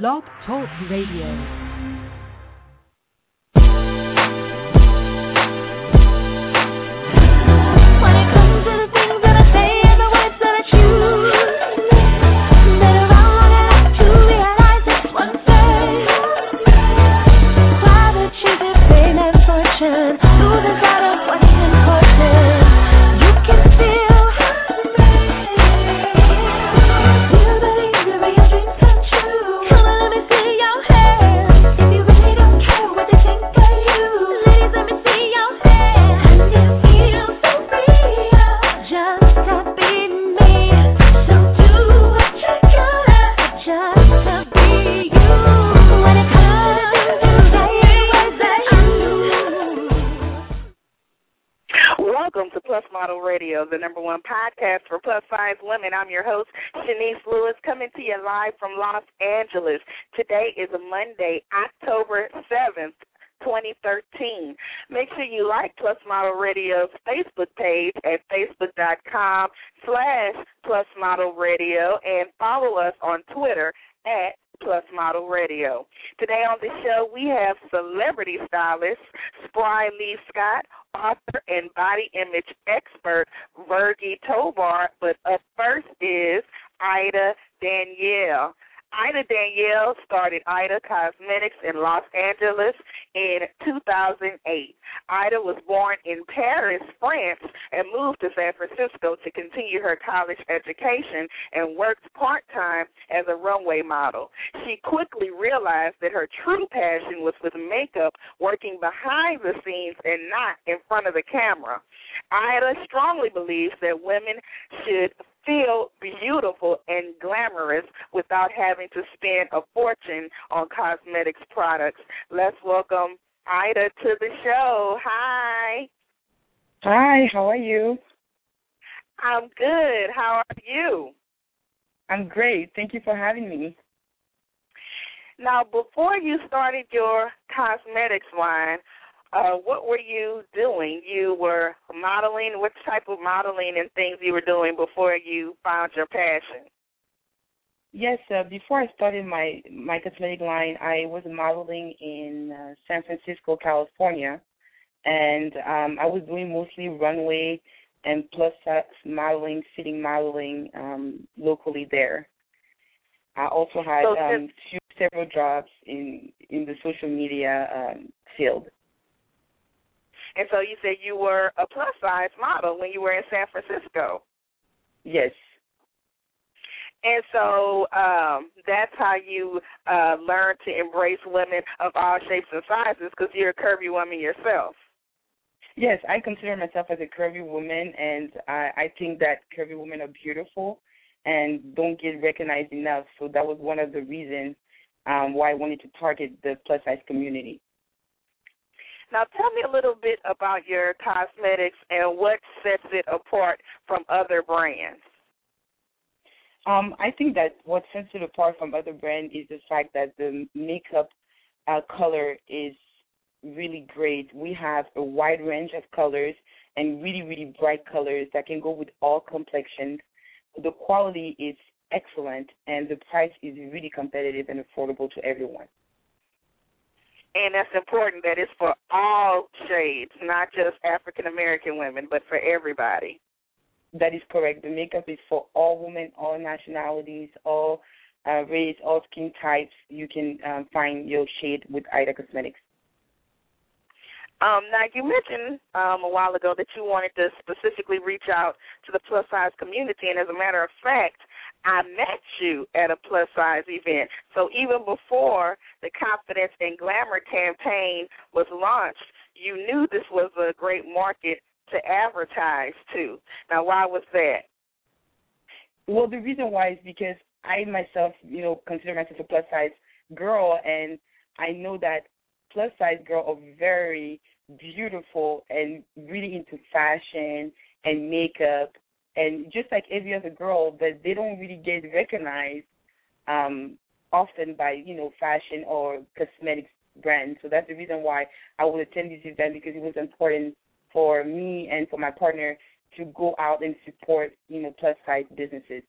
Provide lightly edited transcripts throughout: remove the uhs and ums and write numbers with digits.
Blog Talk Radio. The number one podcast for plus size women. I'm your host, Shanice Lewis, coming to you live from Los Angeles. Today is a Monday, October 7th, 2013. Make sure you like Plus Model Radio's Facebook page at facebook.com/Plus Model Radio and follow us on Twitter at Plus Model Radio. Today on the show, we have celebrity stylist Sprylee Scott, author and body image expert Virgie Tovar, but up first is Aida Danielle. Aida Danielle started Aida Cosmetics in Los Angeles in 2008. Aida was born in Paris, France, and moved to San Francisco to continue her college education and worked part-time as a runway model. She quickly realized that her true passion was with makeup, working behind the scenes and not in front of the camera. Aida strongly believes that women should feel beautiful and glamorous without having to spend a fortune on cosmetics products. Let's welcome Aida to the show. Hi. Hi, how are you? I'm good. How are you? I'm great. Thank you for having me. Now, before you started your cosmetics line, what were you doing? You were modeling. What type of modeling and things you were doing before you found your passion? Yes, before I started my cosmetic line, I was modeling in San Francisco, California, and I was doing mostly runway and plus modeling, fitting modeling locally there. I also had several jobs in the social media field. And so you said you were a plus-size model when you were in San Francisco. Yes. And so that's how you learned to embrace women of all shapes and sizes, because you're a curvy woman yourself. Yes, I consider myself as a curvy woman, and I think that curvy women are beautiful and don't get recognized enough. So that was one of the reasons why I wanted to target the plus-size community. Now, tell me a little bit about your cosmetics and what sets it apart from other brands. I think that what sets it apart from other brands is the fact that the makeup color is really great. We have a wide range of colors and really, really bright colors that can go with all complexions. The quality is excellent, and the price is really competitive and affordable to everyone. And that's important that it's for all shades, not just African-American women, but for everybody. That is correct. The makeup is for all women, all nationalities, all race, all skin types. You can find your shade with Aida Cosmetics. Now, you mentioned a while ago that you wanted to specifically reach out to the plus-size community, and as a matter of fact, I met you at a plus-size event. So even before the Confidence and Glamour campaign was launched, you knew this was a great market to advertise to. Now, why was that? Well, the reason why is because I myself, consider myself a plus-size girl, and I know that plus-size girls are very beautiful and really into fashion and makeup, and just like every other girl, but they don't really get recognized often by, fashion or cosmetics brands. So that's the reason why I would attend this event, because it was important for me and for my partner to go out and support, plus-size businesses.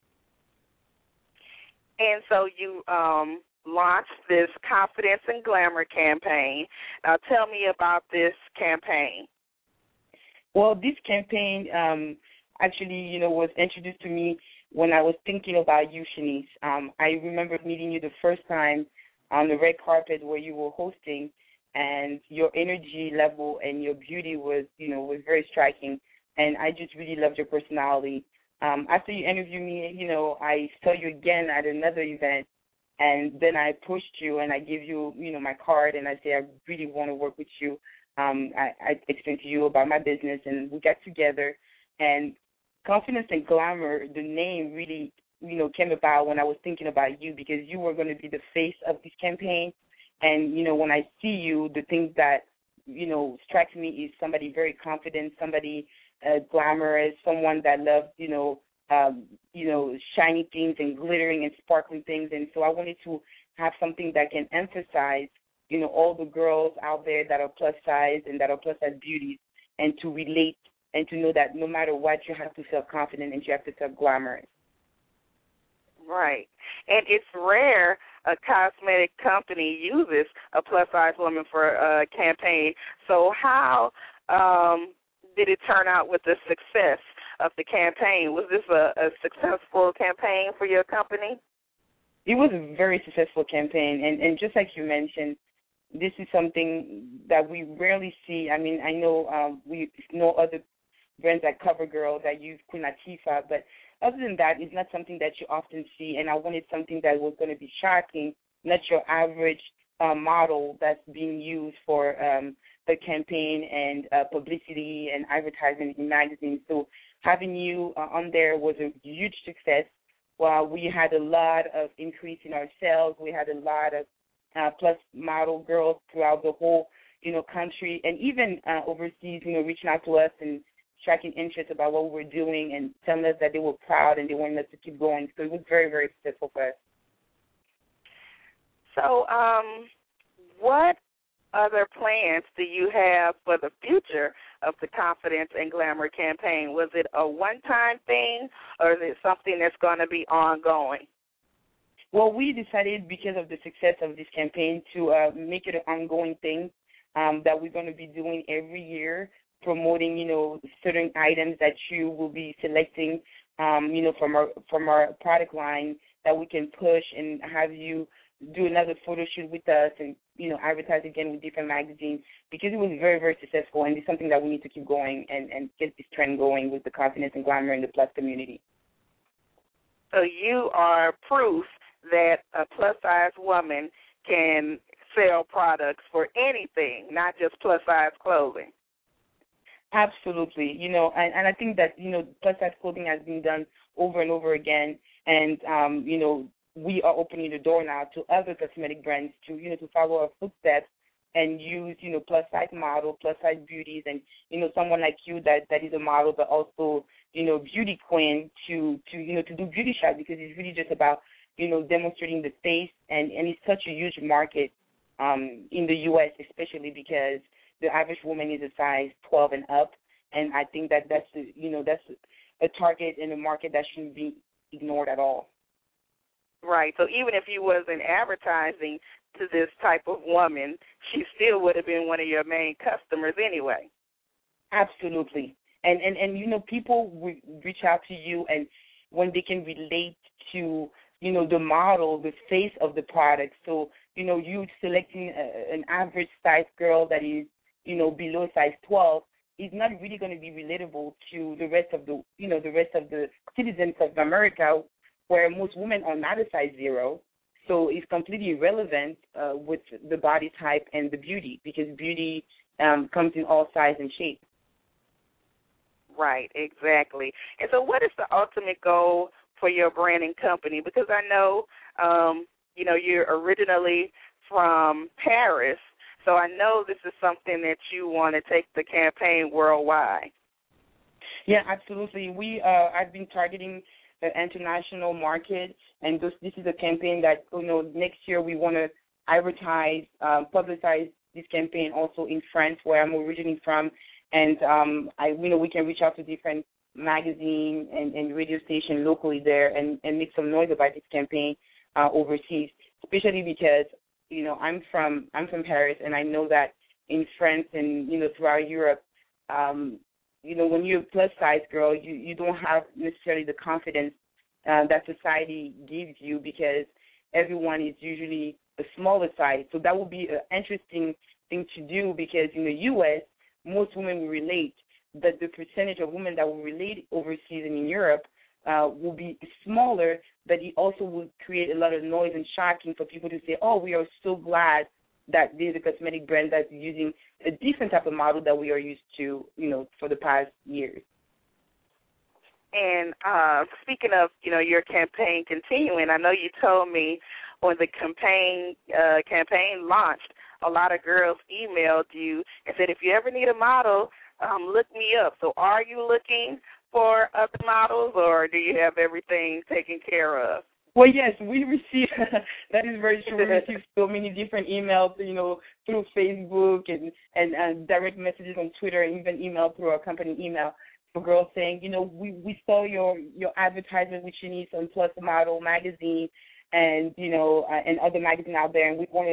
And so you launched this Confidence and Glamour campaign. Now tell me about this campaign. Well, this campaign actually, you know, was introduced to me when I was thinking about you, Shanice. I remember meeting you the first time on the red carpet where you were hosting, and your energy level and your beauty was, you know, was very striking, and I just really loved your personality. After you interviewed me, you know, I saw you again at another event, and then I pushed you and I gave you, you know, my card, and I said, I really want to work with you. I explained to you about my business, and we got together, and Confidence and Glamour, the name really, you know, came about when I was thinking about you, because you were going to be the face of this campaign. And, you know, when I see you, the thing that, you know, strikes me is somebody very confident, somebody glamorous, someone that loves, you know, shiny things and glittering and sparkling things. And so I wanted to have something that can emphasize, you know, all the girls out there that are plus size and that are plus size beauties, and to relate and to know that no matter what, you have to feel confident and you have to feel glamorous. Right. And it's rare a cosmetic company uses a plus-size woman for a campaign. So how did it turn out with the success of the campaign? Was this a successful campaign for your company? It was a very successful campaign. And just like you mentioned, this is something that we rarely see. I mean, I know we know other brands like Covergirl that use Queen Latifah, but other than that, it's not something that you often see, and I wanted something that was going to be shocking, not your average model that's being used for the campaign and publicity and advertising in magazines. So having you on there was a huge success. Well, we had a lot of increase in our sales. We had a lot of plus model girls throughout the whole, you know, country, and even overseas, you know, reaching out to us and tracking interest about what we were doing and telling us that they were proud and they wanted us to keep going. So it was very, very successful for us. So what other plans do you have for the future of the Confidence and Glamour campaign? Was it a one-time thing, or is it something that's going to be ongoing? Well, we decided, because of the success of this campaign, to make it an ongoing thing that we're going to be doing every year, promoting, you know, certain items that you will be selecting, you know, from our product line that we can push and have you do another photo shoot with us and, you know, advertise again with different magazines, because it was very, very successful, and it's something that we need to keep going and get this trend going with the Confidence and Glamour in the plus community. So you are proof that a plus-size woman can sell products for anything, not just plus-size clothing. Absolutely, you know, and I think that, you know, plus-size clothing has been done over and over again, and, you know, we are opening the door now to other cosmetic brands to, you know, to follow our footsteps and use, you know, plus-size model, plus-size beauties, and, you know, someone like you that is a model but also, you know, beauty queen to you know, to do beauty shots, because it's really just about, you know, demonstrating the face, and it's such a huge market in the U.S., especially because the average woman is a size 12 and up, and I think that that's a target in the market that shouldn't be ignored at all. Right. So even if you wasn't advertising to this type of woman, she still would have been one of your main customers anyway. Absolutely. And you know, people reach out to you, and when they can relate to, you know, the model, the face of the product. So, you know, you selecting an average size girl that is, you know, below size 12 is not really going to be relatable to the rest of the, you know, the rest of the citizens of America, where most women are not a size 0. So it's completely irrelevant with the body type and the beauty, because beauty comes in all size and shape. Right, exactly. And so what is the ultimate goal for your brand and company? Because I know, you know, you're originally from Paris, so I know this is something that you want to take the campaign worldwide. Yeah, absolutely. We I've been targeting the international market, and this is a campaign that, you know, next year we want to advertise, publicize this campaign also in France, where I'm originally from, and you know, we can reach out to different magazines and radio stations locally there and make some noise about this campaign. overseas, especially because, you know, I'm from Paris, and I know that in France and, you know, throughout Europe, you know, when you're a plus-size girl, you don't have necessarily the confidence that society gives you, because everyone is usually the smaller size. So that would be an interesting thing to do, because in the U.S., most women will relate, but the percentage of women that will relate overseas and in Europe will be smaller, but it also will create a lot of noise and shocking for people to say, oh, we are so glad that there's a cosmetic brand that's using a different type of model that we are used to, you know, for the past years. And speaking of, you know, your campaign continuing, I know you told me when the campaign launched, a lot of girls emailed you and said, if you ever need a model, look me up. So are you looking for other models, or do you have everything taken care of? Well, yes, we receive, that is very true, we receive so many different emails, you know, through Facebook and direct messages on Twitter, and even email through our company email, for girls saying, you know, we saw your advertisement with Chenese on Plus Model Magazine and, you know, and other magazines out there, and we want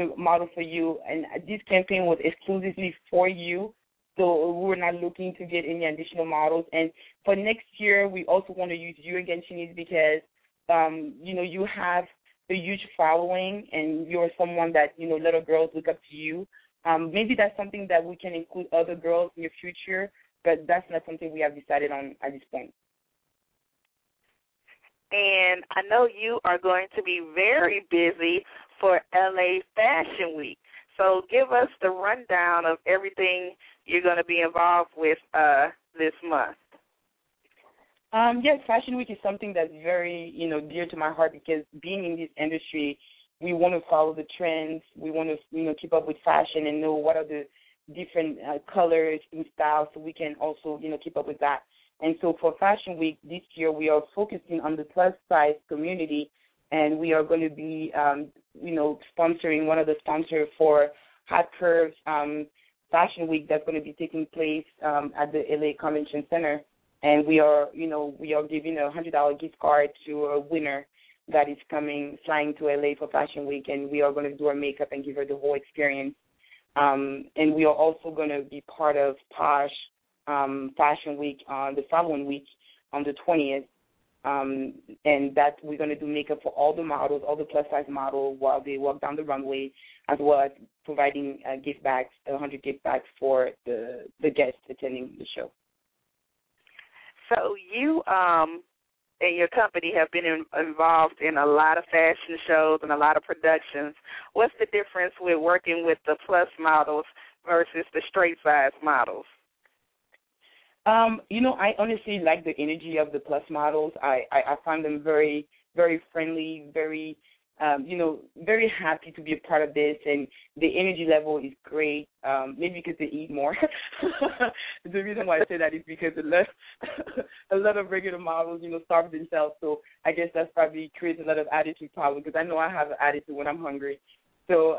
to model for you. And this campaign was exclusively for you, so we're not looking to get any additional models. And for next year, we also want to use you again, Chenese, because, you know, you have a huge following, and you're someone that, you know, little girls look up to you. Maybe that's something that we can include other girls in the future, but that's not something we have decided on at this point. And I know you are going to be very busy for LA Fashion Week. So give us the rundown of everything you're going to be involved with this month. Yes, Fashion Week is something that's very, you know, dear to my heart, because being in this industry, we want to follow the trends. We want to, you know, keep up with fashion and know what are the different colors and styles, so we can also, you know, keep up with that. And so for Fashion Week this year, we are focusing on the plus-size community, and we are going to be, you know, sponsoring one of the sponsors for Hot Curves Fashion Week that's going to be taking place at the LA Convention Center. And we are, you know, giving a $100 gift card to a winner that is coming, flying to LA for Fashion Week, and we are going to do our makeup and give her the whole experience. And we are also going to be part of Posh Fashion Week on the following week, on the 20th. And that we're going to do makeup for all the models, all the plus-size models, while they walk down the runway, as well as providing gift bags, 100 gift bags for the guests attending the show. So you and your company have been involved in a lot of fashion shows and a lot of productions. What's the difference with working with the plus models versus the straight size models? You know, I honestly like the energy of the plus models. I find them very, very friendly, very, you know, very happy to be a part of this, and the energy level is great, maybe because they eat more. The reason why I say that is because a lot of regular models, you know, starve themselves, so I guess that's probably creates a lot of attitude problem, because I know I have an attitude when I'm hungry. So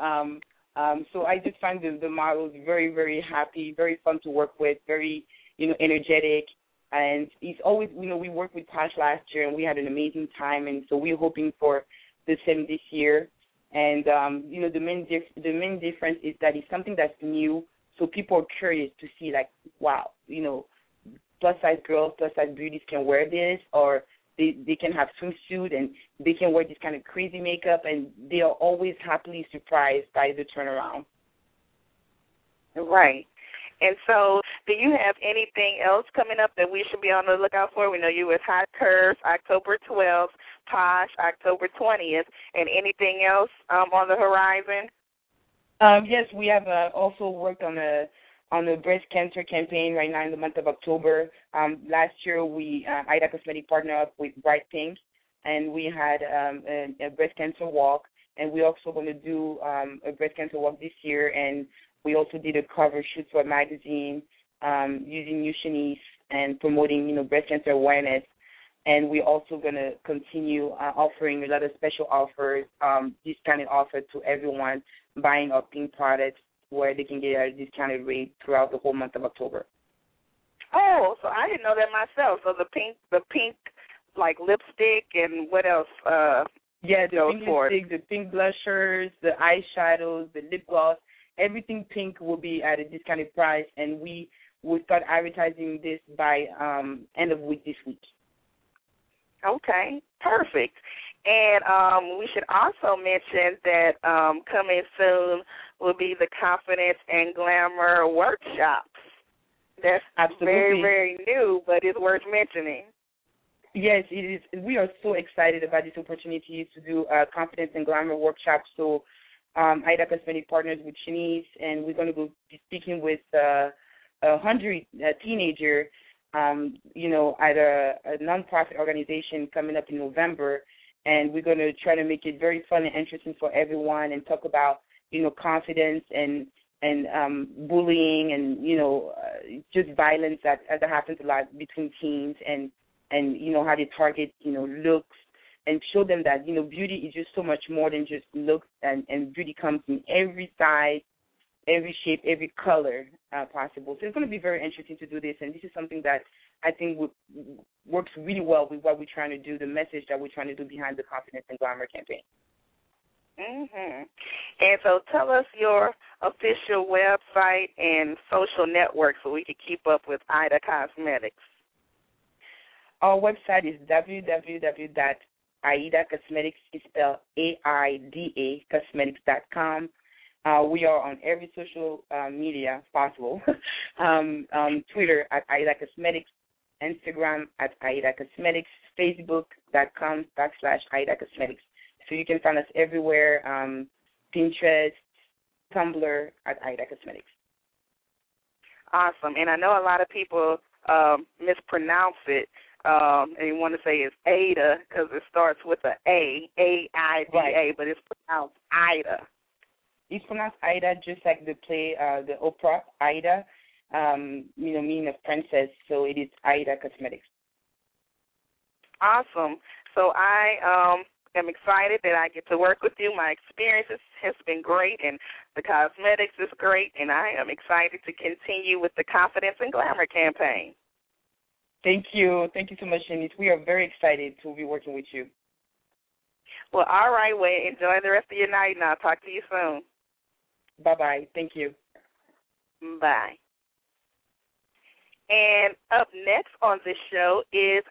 so I just find the models very, very happy, very fun to work with, very, you know, energetic. And it's always, you know, we worked with Posh last year, and we had an amazing time, and so we're hoping for the same this year. And, you know, the main difference is that it's something that's new, so people are curious to see, like, wow, you know, plus-size girls, plus-size beauties can wear this, or they can have swimsuit, and they can wear this kind of crazy makeup, and they are always happily surprised by the turnaround. Right. And so do you have anything else coming up that we should be on the lookout for? We know you with Hot Curves, October 12th, Posh, October 20th, and anything else on the horizon? Yes, we have also worked on a breast cancer campaign right now in the month of October. Last year, we Aida Cosmetics partnered up with Bright Pink, and we had a breast cancer walk, and we're also going to do a breast cancer walk this year, and we also did a cover shoot for a magazine using new Chenese and promoting, you know, breast cancer awareness. And we're also going to continue offering a lot of special offers, discounted offers to everyone buying our pink products, where they can get a discounted rate throughout the whole month of October. Oh, so I didn't know that myself. So the pink like lipstick and what else Yeah, the pink lipsticks, the pink blushers, the eyeshadows, the lip gloss, everything pink will be at a discounted price, and we will start advertising this by end of week this week. Okay, perfect. And we should also mention that coming soon will be the Confidence and Glamour workshops. That's absolutely very, very new, but it's worth mentioning. Yes, it is. We are so excited about this opportunity to do a Confidence and Glamour workshop. So Aida Cosmetics partners with Chenese, and we're going to be speaking with 100 teenagers, at a nonprofit organization coming up in November. And we're going to try to make it very fun and interesting for everyone and talk about, confidence and bullying and, just violence that happens a lot between teens and how they target, looks, and show them that, beauty is just so much more than just looks, and beauty comes in every size, every shape, every color possible. So it's going to be very interesting to do this, and this is something that I think works really well with what we're trying to do, the message that we're trying to do behind the Confidence and Glamour campaign. Mm-hmm. And so tell us your official website and social network so we can keep up with Aida Cosmetics. Our website is www.aidacosmetics, it's spelled AIDA, cosmetics.com. We are on every social media possible. Twitter at Aida Cosmetics, Instagram at Aida Cosmetics, Facebook.com/Aida Cosmetics. So you can find us everywhere, Pinterest, Tumblr at Aida Cosmetics. Awesome. And I know a lot of people mispronounce it. And you want to say it's Aida because it starts with an A, A-I-D-A, right. But it's pronounced Aida. It's pronounced Aida just like the play, the opera, Aida, meaning a princess, so it is Aida Cosmetics. Awesome. So I am excited that I get to work with you. My experience has been great, and the cosmetics is great, and I am excited to continue with the Confidence and Glamour campaign. Thank you. Thank you so much, Shanice. We are very excited to be working with you. Well, all right. Well, enjoy the rest of your night, and I'll talk to you soon. Bye-bye. Thank you. Bye. And up next on this show is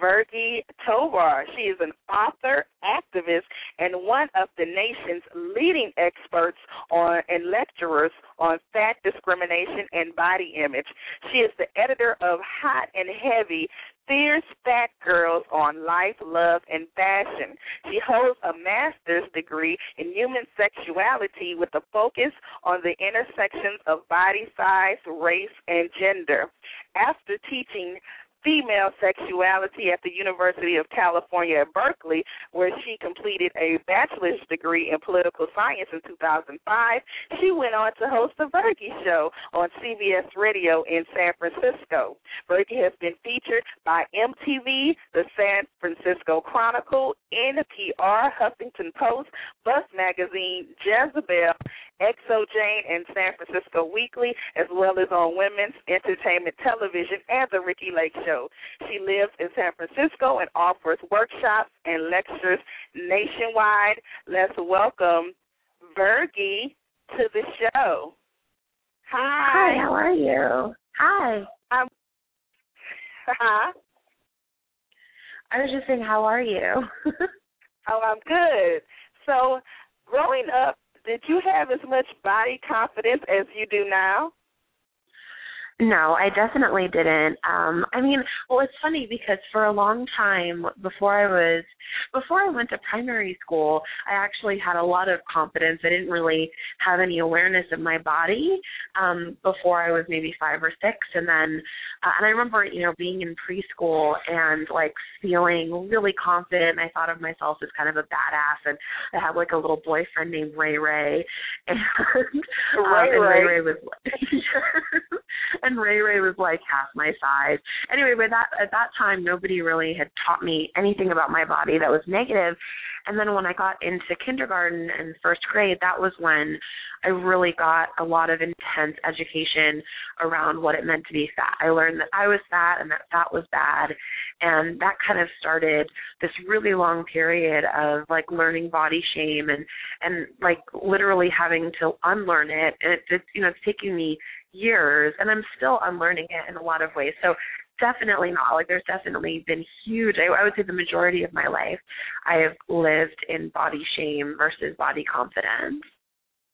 Virgie Tovar. She is an author, activist, and one of the nation's leading experts and lecturers on fat discrimination and body image. She is the editor of Hot and Heavy, Fierce Fat Girls on Life, Love, and Fashion. She holds a master's degree in human sexuality with a focus on the intersections of body size, race, and gender. After teaching female sexuality at the University of California at Berkeley, where she completed a bachelor's degree in political science in 2005, she went on to host the Virgie Show on CBS Radio in San Francisco. Virgie has been featured by MTV, the San Francisco Chronicle, NPR, Huffington Post, Plus Magazine, Jezebel, Exo Jane, and San Francisco Weekly, as well as on Women's Entertainment Television and The Ricky Lake Show. She lives in San Francisco and offers workshops and lectures nationwide. Let's welcome Virgie to the show. Hi. Hi, how are you? Hi. I was just saying, how are you? Oh, I'm good. So, growing up, did you have as much body confidence as you do now? No, I definitely didn't. It's funny because for a long time before I went to primary school, I actually had a lot of confidence. I didn't really have any awareness of my body before I was maybe 5 or 6, and then and I remember, being in preschool and feeling really confident. I thought of myself as kind of a badass, and I had a little boyfriend named Ray, and Ray was. And Ray was half my size. Anyway, at that time, nobody really had taught me anything about my body that was negative. And then when I got into kindergarten and first grade, that was when I really got a lot of intense education around what it meant to be fat. I learned that I was fat and that fat was bad. And that kind of started this really long period of, like, learning body shame and like, literally having to unlearn it. And it's, you know, it's taking me years, and I'm still unlearning it in a lot of ways. So definitely not. Like, there's definitely been huge, I would say the majority of my life, I have lived in body shame versus body confidence.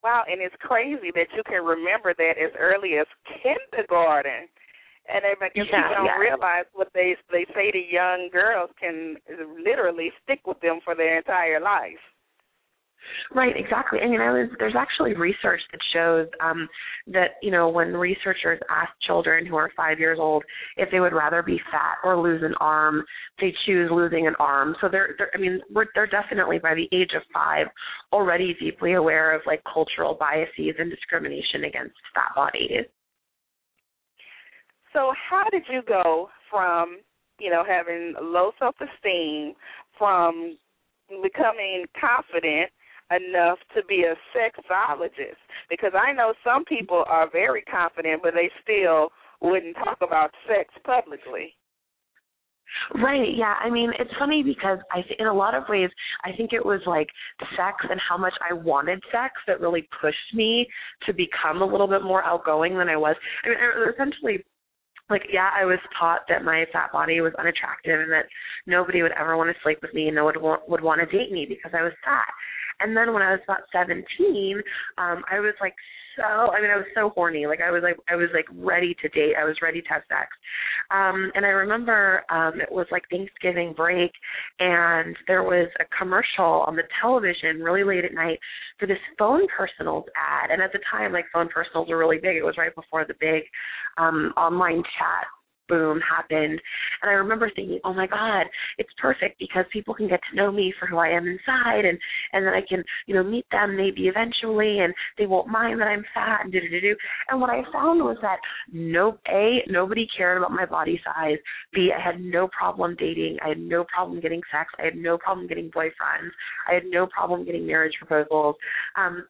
Wow, and it's crazy that you can remember that as early as kindergarten. And I guess you don't realize what they say to young girls can literally stick with them for their entire life. Right, exactly. I mean, there's actually research that shows that, you know, when researchers ask children who are 5 years old if they would rather be fat or lose an arm, they choose losing an arm. So they're definitely by the age of 5 already deeply aware of, like, cultural biases and discrimination against fat bodies. So how did you go from, you know, having low self-esteem, from becoming confident enough to be a sexologist? Because I know some people are very confident, but they still wouldn't talk about sex publicly. Right, yeah. I mean, it's funny because in a lot of ways, I think it was, like, sex and how much I wanted sex that really pushed me to become a little bit more outgoing than I was. I mean, essentially, like, yeah, I was taught that my fat body was unattractive and that nobody would ever want to sleep with me and no one would want to date me because I was fat. And then when I was about 17, I was, like, I was so horny. Like, I was ready to date. I was ready to have sex. And I remember it was, like, Thanksgiving break, and there was a commercial on the television really late at night for this phone personals ad. And at the time, like, phone personals were really big. It was right before the big online chat boom happened. And I remember thinking, oh my God, it's perfect because people can get to know me for who I am inside, and then I can, you know, meet them maybe eventually and they won't mind that I'm fat and do. And what I found was that nobody cared about my body size. B, I had no problem dating. I had no problem getting sex. I had no problem getting boyfriends. I had no problem getting marriage proposals.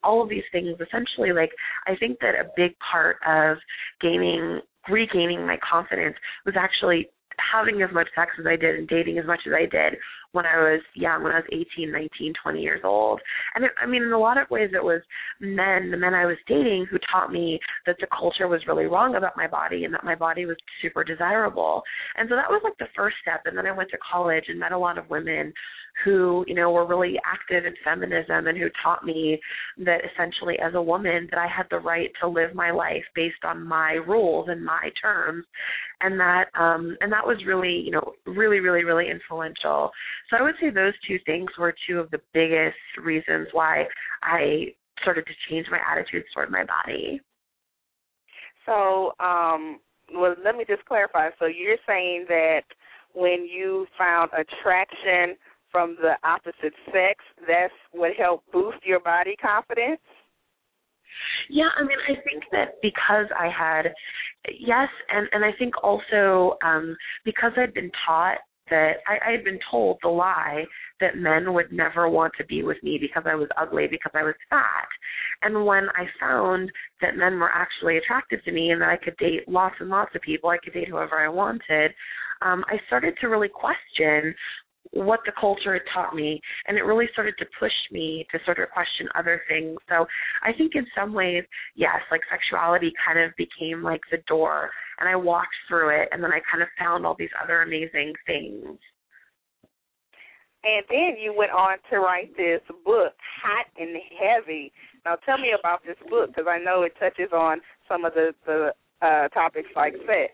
All of these things, essentially, like, I think that a big part of regaining my confidence was actually having as much sex as I did and dating as much as I did when I was young, when I was 18, 19, 20 years old. And in a lot of ways it was the men I was dating who taught me that the culture was really wrong about my body and that my body was super desirable. And so that was, like, the first step. And then I went to college and met a lot of women who, you know, were really active in feminism and who taught me that essentially as a woman that I had the right to live my life based on my rules and my terms, and that was really, you know, really, really, really influential. So I would say those two things were two of the biggest reasons why I started to change my attitudes toward my body. So, well, let me just clarify. So you're saying that when you found attraction from the opposite sex, that's what helped boost your body confidence? Yeah, I mean, I think that because I had, yes, and I think also because I'd been taught that I had been told the lie that men would never want to be with me because I was ugly, because I was fat. And when I found that men were actually attracted to me and that I could date lots and lots of people, I could date whoever I wanted, I started to really question what the culture had taught me, and it really started to push me to sort of question other things. So I think in some ways, yes, like, sexuality kind of became, like, the door, and I walked through it, and then I kind of found all these other amazing things. And then you went on to write this book, Hot and Heavy. Now tell me about this book, because I know it touches on some of the topics like sex.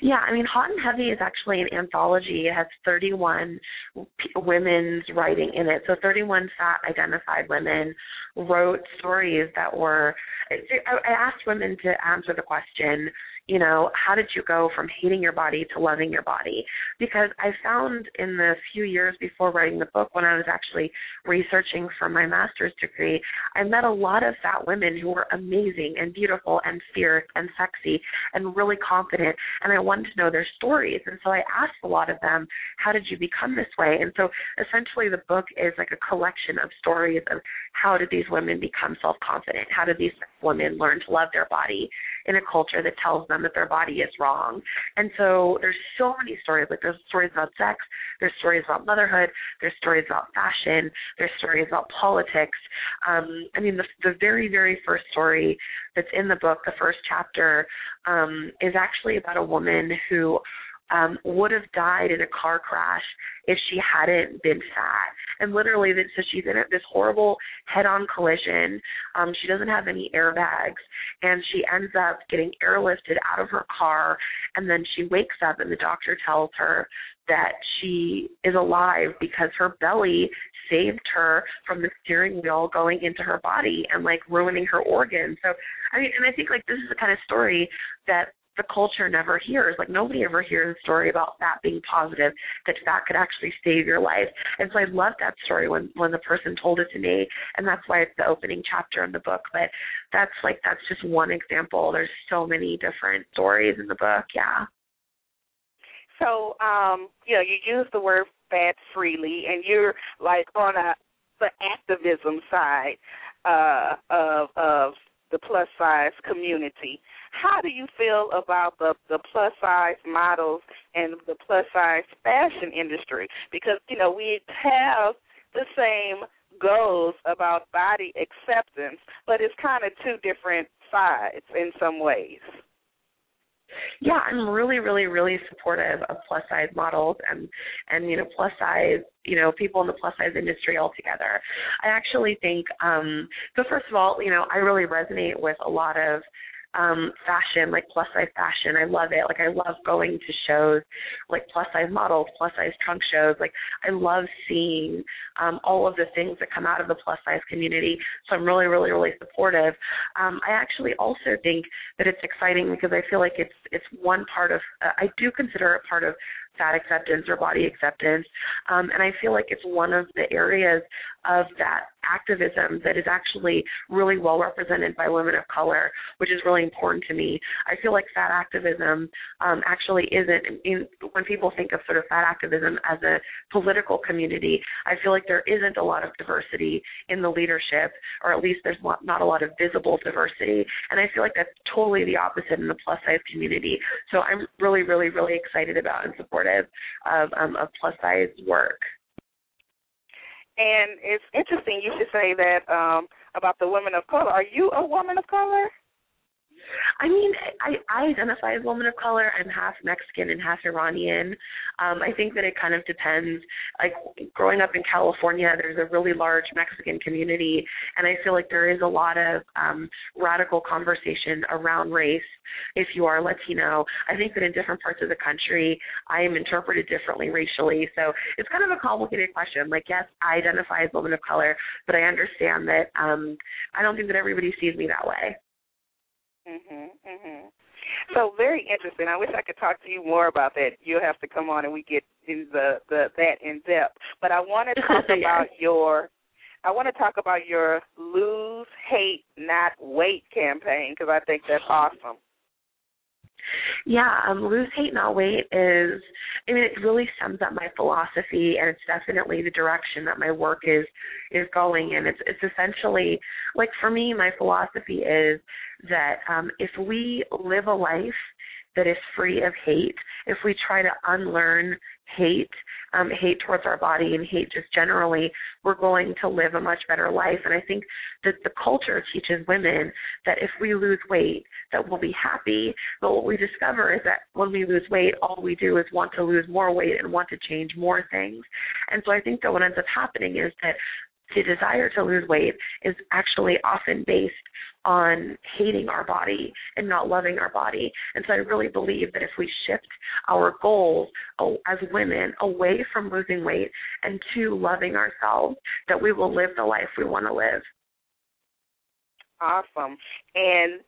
Yeah, I mean, Hot and Heavy is actually an anthology. It has 31 women's writing in it. So 31 fat-identified women wrote stories that were – I asked women to answer the question, you know, how did you go from hating your body to loving your body? Because I found in the few years before writing the book, when I was actually researching for my master's degree, I met a lot of fat women who were amazing and beautiful and fierce and sexy and really confident, and I wanted to know their stories. And so I asked a lot of them, how did you become this way? And so essentially the book is like a collection of stories of how did these women become self-confident? How did these women learn to love their body in a culture that tells them that their body is wrong? And so there's so many stories. Like, there's stories about sex, there's stories about motherhood, there's stories about fashion, there's stories about politics. I mean, the very, very first story that's in the book, the first chapter, is actually about a woman who would have died in a car crash if she hadn't been fat. And literally, so she's in this horrible head-on collision. She doesn't have any airbags, and she ends up getting airlifted out of her car, and then she wakes up, and the doctor tells her that she is alive because her belly saved her from the steering wheel going into her body and, like, ruining her organs. So, I mean, and I think, like, this is the kind of story that the culture never hears. Like, nobody ever hears a story about fat being positive, that fat could actually save your life. And so I loved that story when the person told it to me, and that's why it's the opening chapter in the book. But that's just one example. There's so many different stories in the book, yeah. So, you use the word fat freely, and you're, like, on the activism side of the plus-size community. How do you feel about the plus-size models and the plus-size fashion industry? Because, you know, we have the same goals about body acceptance, but it's kind of two different sides in some ways. Yeah, I'm really, really, really supportive of plus-size models and plus-size, people in the plus-size industry altogether. I actually think, so first of all, I really resonate with a lot of fashion, like plus-size fashion. I love it. Like, I love going to shows, like plus-size models, plus-size trunk shows. Like, I love seeing all of the things that come out of the plus-size community. So I'm really, really, really supportive. I actually also think that it's exciting because I feel like it's one part of, I do consider it part of fat acceptance or body acceptance. And I feel like it's one of the areas of that activism that is actually really well represented by women of color, which is really important to me. I feel like fat activism actually isn't, when people think of sort of fat activism as a political community, I feel like there isn't a lot of diversity in the leadership, or at least there's not a lot of visible diversity. And I feel like that's totally the opposite in the plus-size community. So I'm really, really, really excited about and supportive of plus-size work. And it's interesting you should say that about the women of color. Are you a woman of color? I mean, I identify as a woman of color. I'm half Mexican and half Iranian. I think that it kind of depends. Like, growing up in California, there's a really large Mexican community, and I feel like there is a lot of radical conversation around race if you are Latino. I think that in different parts of the country, I am interpreted differently racially. So it's kind of a complicated question. Like, yes, I identify as a woman of color, but I understand that I don't think that everybody sees me that way. Mhm, mhm. So very interesting. I wish I could talk to you more about that. You'll have to come on and we get in that in depth. But I want to talk about your Lose Hate Not Weight campaign, because I think that's awesome. Yeah, Lose Hate Not Weight is, it really sums up my philosophy, and it's definitely the direction that my work is going in. It's essentially, like, for me, my philosophy is that if we live a life that is free of hate, if we try to unlearn hate towards our body and hate just generally, we're going to live a much better life. And I think that the culture teaches women that if we lose weight, that we'll be happy. But what we discover is that when we lose weight, all we do is want to lose more weight and want to change more things. And so I think that what ends up happening is that the desire to lose weight is actually often based on hating our body and not loving our body. And so I really believe that if we shift our goals as women away from losing weight and to loving ourselves, that we will live the life we want to live. awesome. And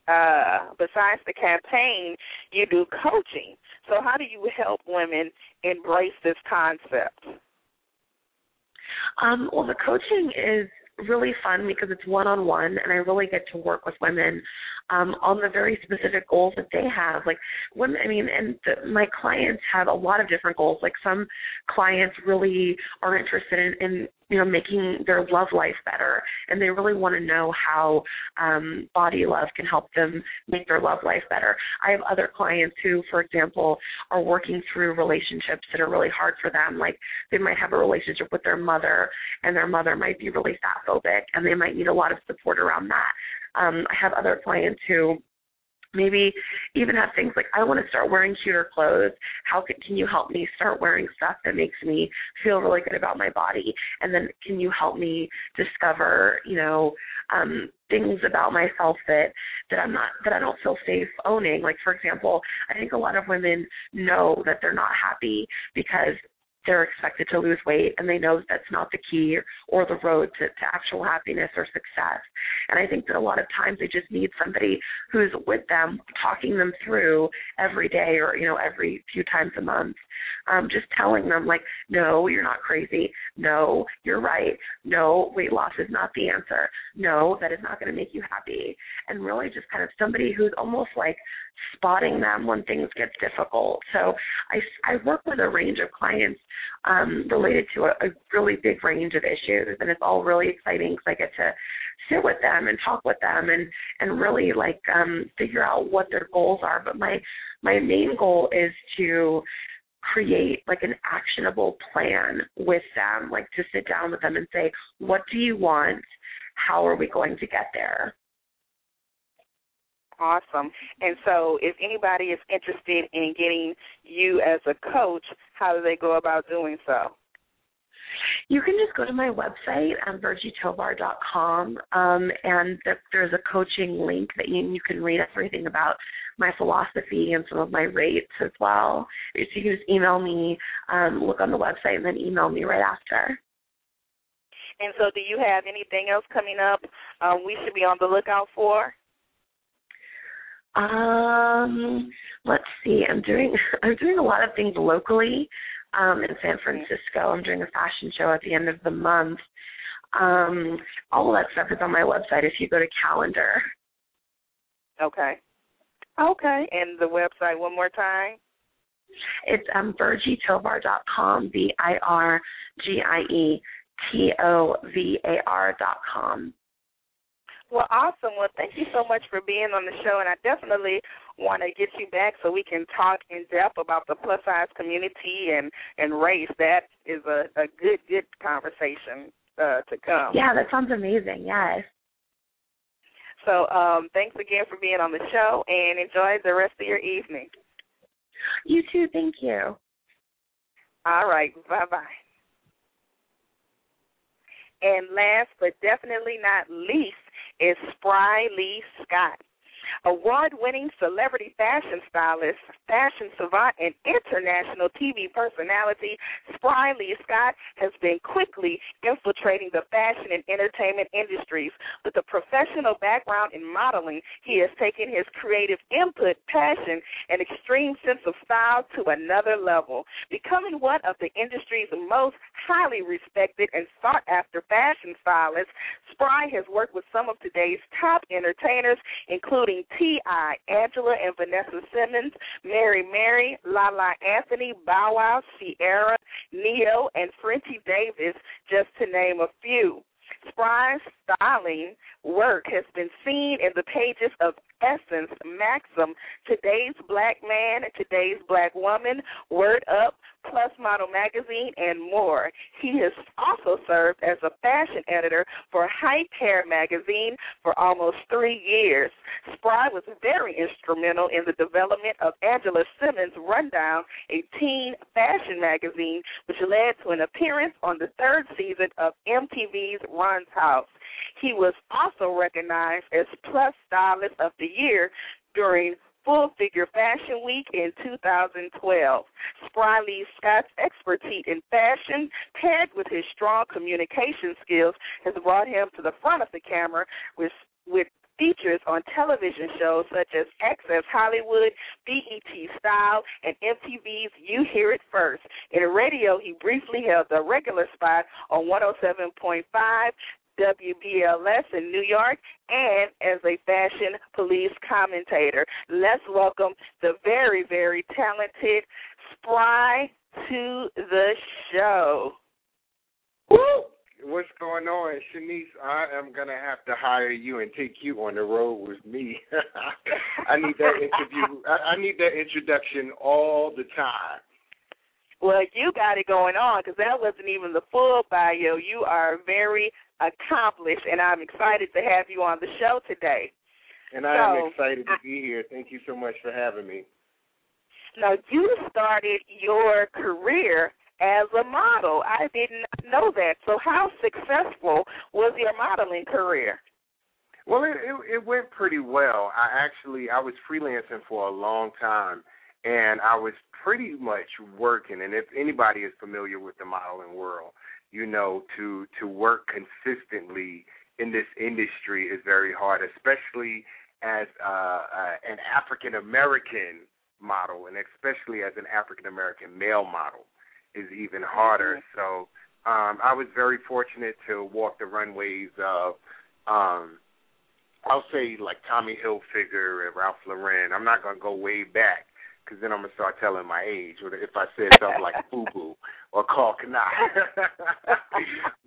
besides the campaign, you do coaching. So how do you help women embrace this concept? Well, the coaching is really fun because it's one-on-one, and I really get to work with women on the very specific goals that they have. Like women, I mean, and my clients have a lot of different goals. Like some clients really are interested in you know, making their love life better, and they really want to know how body love can help them make their love life better. I have other clients who, for example, are working through relationships that are really hard for them. Like they might have a relationship with their mother, and their mother might be really fatphobic, and they might need a lot of support around that. I have other clients who maybe even have things like, I want to start wearing cuter clothes. How can you help me start wearing stuff that makes me feel really good about my body? And then can you help me discover, you know, things about myself that I don't feel safe owning? Like, for example, I think a lot of women know that they're not happy because they're expected to lose weight, and they know that that's not the key or the road to actual happiness or success. And I think that a lot of times they just need somebody who's with them, talking them through every day or, you know, every few times a month, just telling them, like, no, you're not crazy. No, you're right. No, weight loss is not the answer. No, that is not going to make you happy. And really just kind of somebody who's almost like spotting them when things get difficult. So I work with a range of clients related to a really big range of issues, and it's all really exciting because I get to sit with them and talk with them and really like figure out what their goals are. But my main goal is to create like an actionable plan with them, like to sit down with them and say, what do you want? How are we going to get there? Awesome. And so if anybody is interested in getting you as a coach, how do they go about doing so? You can just go to my website, VirgieTovar.com, and there's a coaching link that you can read everything about my philosophy and some of my rates as well. So you can just email me, look on the website, and then email me right after. And so do you have anything else coming up we should be on the lookout for? Let's see. I'm doing a lot of things locally in San Francisco. I'm doing a fashion show at the end of the month. All of that stuff is on my website if you go to calendar. Okay. And the website one more time? It's VirgieTovar.com, VirgieTovar.com. Well, awesome. Well, thank you so much for being on the show, and I definitely want to get you back so we can talk in depth about the plus-size community and race. That is a good conversation to come. Yeah, that sounds amazing, yes. So thanks again for being on the show, and enjoy the rest of your evening. You too, thank you. All right, bye-bye. And last but definitely not least, is Sprylee Scott, award-winning celebrity fashion stylist, fashion savant, and international TV personality. Sprylee Scott has been quickly infiltrating the fashion and entertainment industries. With a professional background in modeling, he has taken his creative input, passion, and extreme sense of style to another level, becoming one of the industry's most highly respected and sought-after fashion stylists. Spry has worked with some of today's top entertainers, including T.I., Angela and Vanessa Simmons, Mary, Lala Anthony, Bow Wow, Sierra, Neo, and Frenchie Davis, just to name a few. Spry's styling work has been seen in the pages of Essence, Maxim, Today's Black Man, Today's Black Woman, Word Up, Plus Model Magazine, and more. He has also served as a fashion editor for Hype Hair Magazine for almost 3 years. Spry was very instrumental in the development of Angela Simmons' Rundown, a teen fashion magazine, which led to an appearance on the third season of MTV's Run's House. He was also recognized as Plus Stylist of the Year during Full Figure Fashion Week in 2012. Sprylee Scott's expertise in fashion, paired with his strong communication skills, has brought him to the front of the camera with features on television shows such as Access Hollywood, BET Style, and MTV's You Hear It First. In radio, he briefly held a regular spot on 107.5 WBLS in New York and as a fashion police commentator. Let's welcome the very, very talented Spry to the show. Woo! What's going on, Shanice? I am going to have to hire you and take you on the road with me. I need that interview. I need that introduction all the time. Well, you got it going on because that wasn't even the full bio. You are very accomplished, and I'm excited to have you on the show today. And I am excited to be here. Thank you so much for having me. Now, you started your career as a model. I did not know that. So how successful was your modeling career? Well, it went pretty well. I was freelancing for a long time, and I was pretty much working. And if anybody is familiar with the modeling world, you know, to work consistently in this industry is very hard, especially as an African-American model, and especially as an African-American male model. Is even harder. So I was very fortunate to walk the runways of, I'll say, like Tommy Hilfiger and Ralph Lauren. I'm not going to go way back because then I'm going to start telling my age or if I said something like FUBU or Carl Kanai.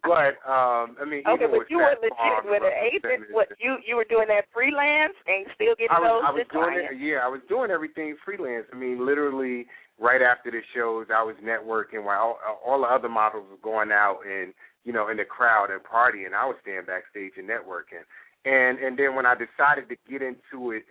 But, I mean, okay, but you were legit with an agent. What, you were doing that freelance and still getting those clients? Yeah, I was doing everything freelance. I mean, literally, right after the shows, I was networking while all the other models were going out and, you know, in the crowd and partying. I was staying backstage and networking. And then when I decided to get into it,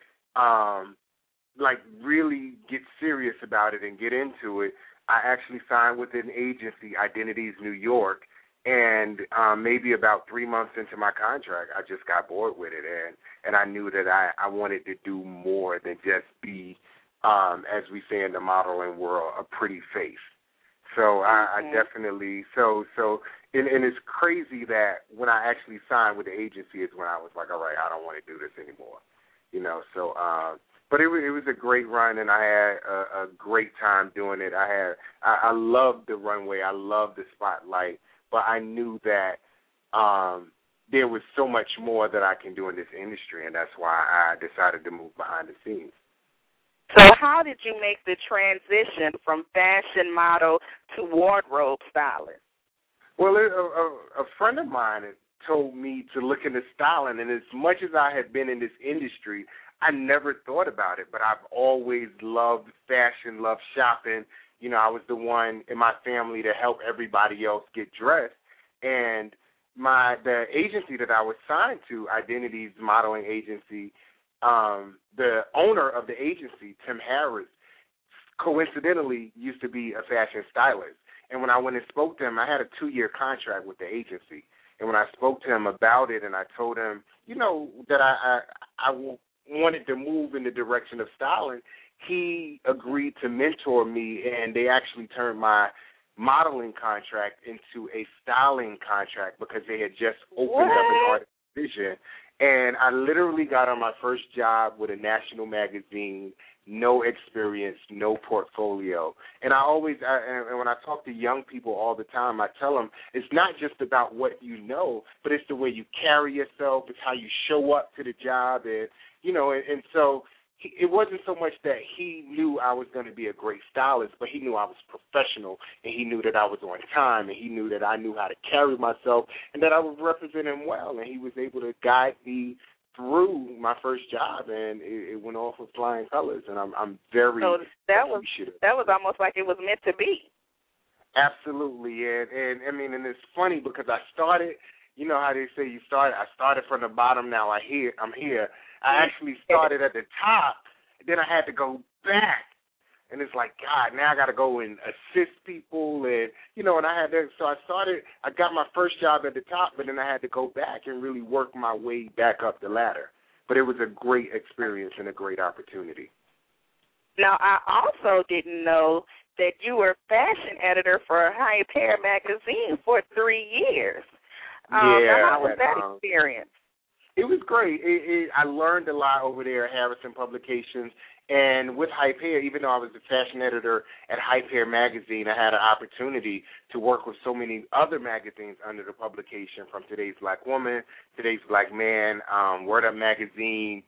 like really get serious about it and get into it, I actually signed with an agency, Identities New York, and maybe about 3 months into my contract, I just got bored with it. And I knew that I wanted to do more than just be, as we say in the modeling world, a pretty face. So I definitely, and it's crazy that when I actually signed with the agency is when I was like, all right, I don't want to do this anymore, you know. So, but it was a great run, and I had a great time doing it. I loved the runway. I loved the spotlight, but I knew that there was so much more that I can do in this industry, and that's why I decided to move behind the scenes. So how did you make the transition from fashion model to wardrobe stylist? Well, a friend of mine told me to look into styling, and as much as I had been in this industry, I never thought about it, but I've always loved fashion, loved shopping. You know, I was the one in my family to help everybody else get dressed, and the agency that I was signed to, Identities Modeling Agency, the owner of the agency, Tim Harris, coincidentally used to be a fashion stylist. And when I went and spoke to him, I had a 2-year contract with the agency. And when I spoke to him about it and I told him, you know, that I wanted to move in the direction of styling, he agreed to mentor me, and they actually turned my modeling contract into a styling contract because they had just opened up an art division. And I literally got on my first job with a national magazine, no experience, no portfolio. And and when I talk to young people all the time, I tell them it's not just about what you know, but it's the way you carry yourself, it's how you show up to the job. And, you know, and so it wasn't so much that he knew I was going to be a great stylist, but he knew I was professional, and he knew that I was on time, and he knew that I knew how to carry myself and that I was representing well, and he was able to guide me through my first job, and it went off with flying colors, and I'm very appreciative. So that was almost like it was meant to be. Absolutely, and I mean, and it's funny because I started, you know how they say I started from the bottom, now I'm here. I actually started at the top, then I had to go back, and it's like, God, now I got to go and assist people, and, you know, and I got my first job at the top, but then I had to go back and really work my way back up the ladder. But it was a great experience and a great opportunity. Now, I also didn't know that you were fashion editor for Hype Hair Magazine for 3 years. How was that experience? It was great. I learned a lot over there at Harrison Publications. And with Hype Hair, even though I was the fashion editor at Hype Hair Magazine, I had an opportunity to work with so many other magazines under the publication, from Today's Black Woman, Today's Black Man, Word Up Magazine,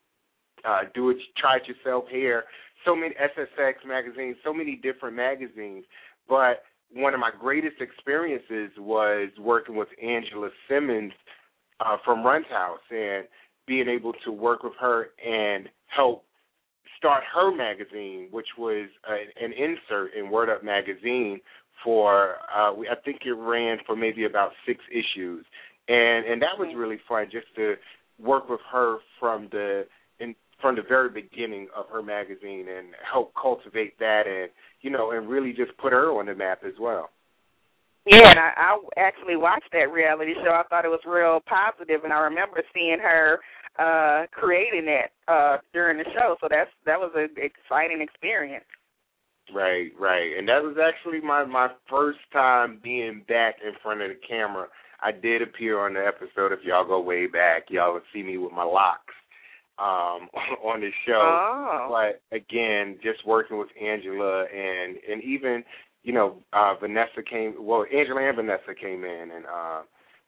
Do It, Try It Yourself Hair, so many SSX magazines, so many different magazines. But one of my greatest experiences was working with Angela Simmons from Run's House, and being able to work with her and help start her magazine, which was an insert in Word Up Magazine for, I think it ran for maybe about 6 issues. And that was really fun, just to work with her from the very beginning of her magazine and help cultivate that and really just put her on the map as well. Yeah, and I actually watched that reality show. I thought it was real positive, and I remember seeing her creating that during the show. So that was an exciting experience. Right. And that was actually my first time being back in front of the camera. I did appear on the episode. If y'all go way back, y'all would see me with my locks on the show. Oh. But, again, just working with Angela and even – Angela and Vanessa came in and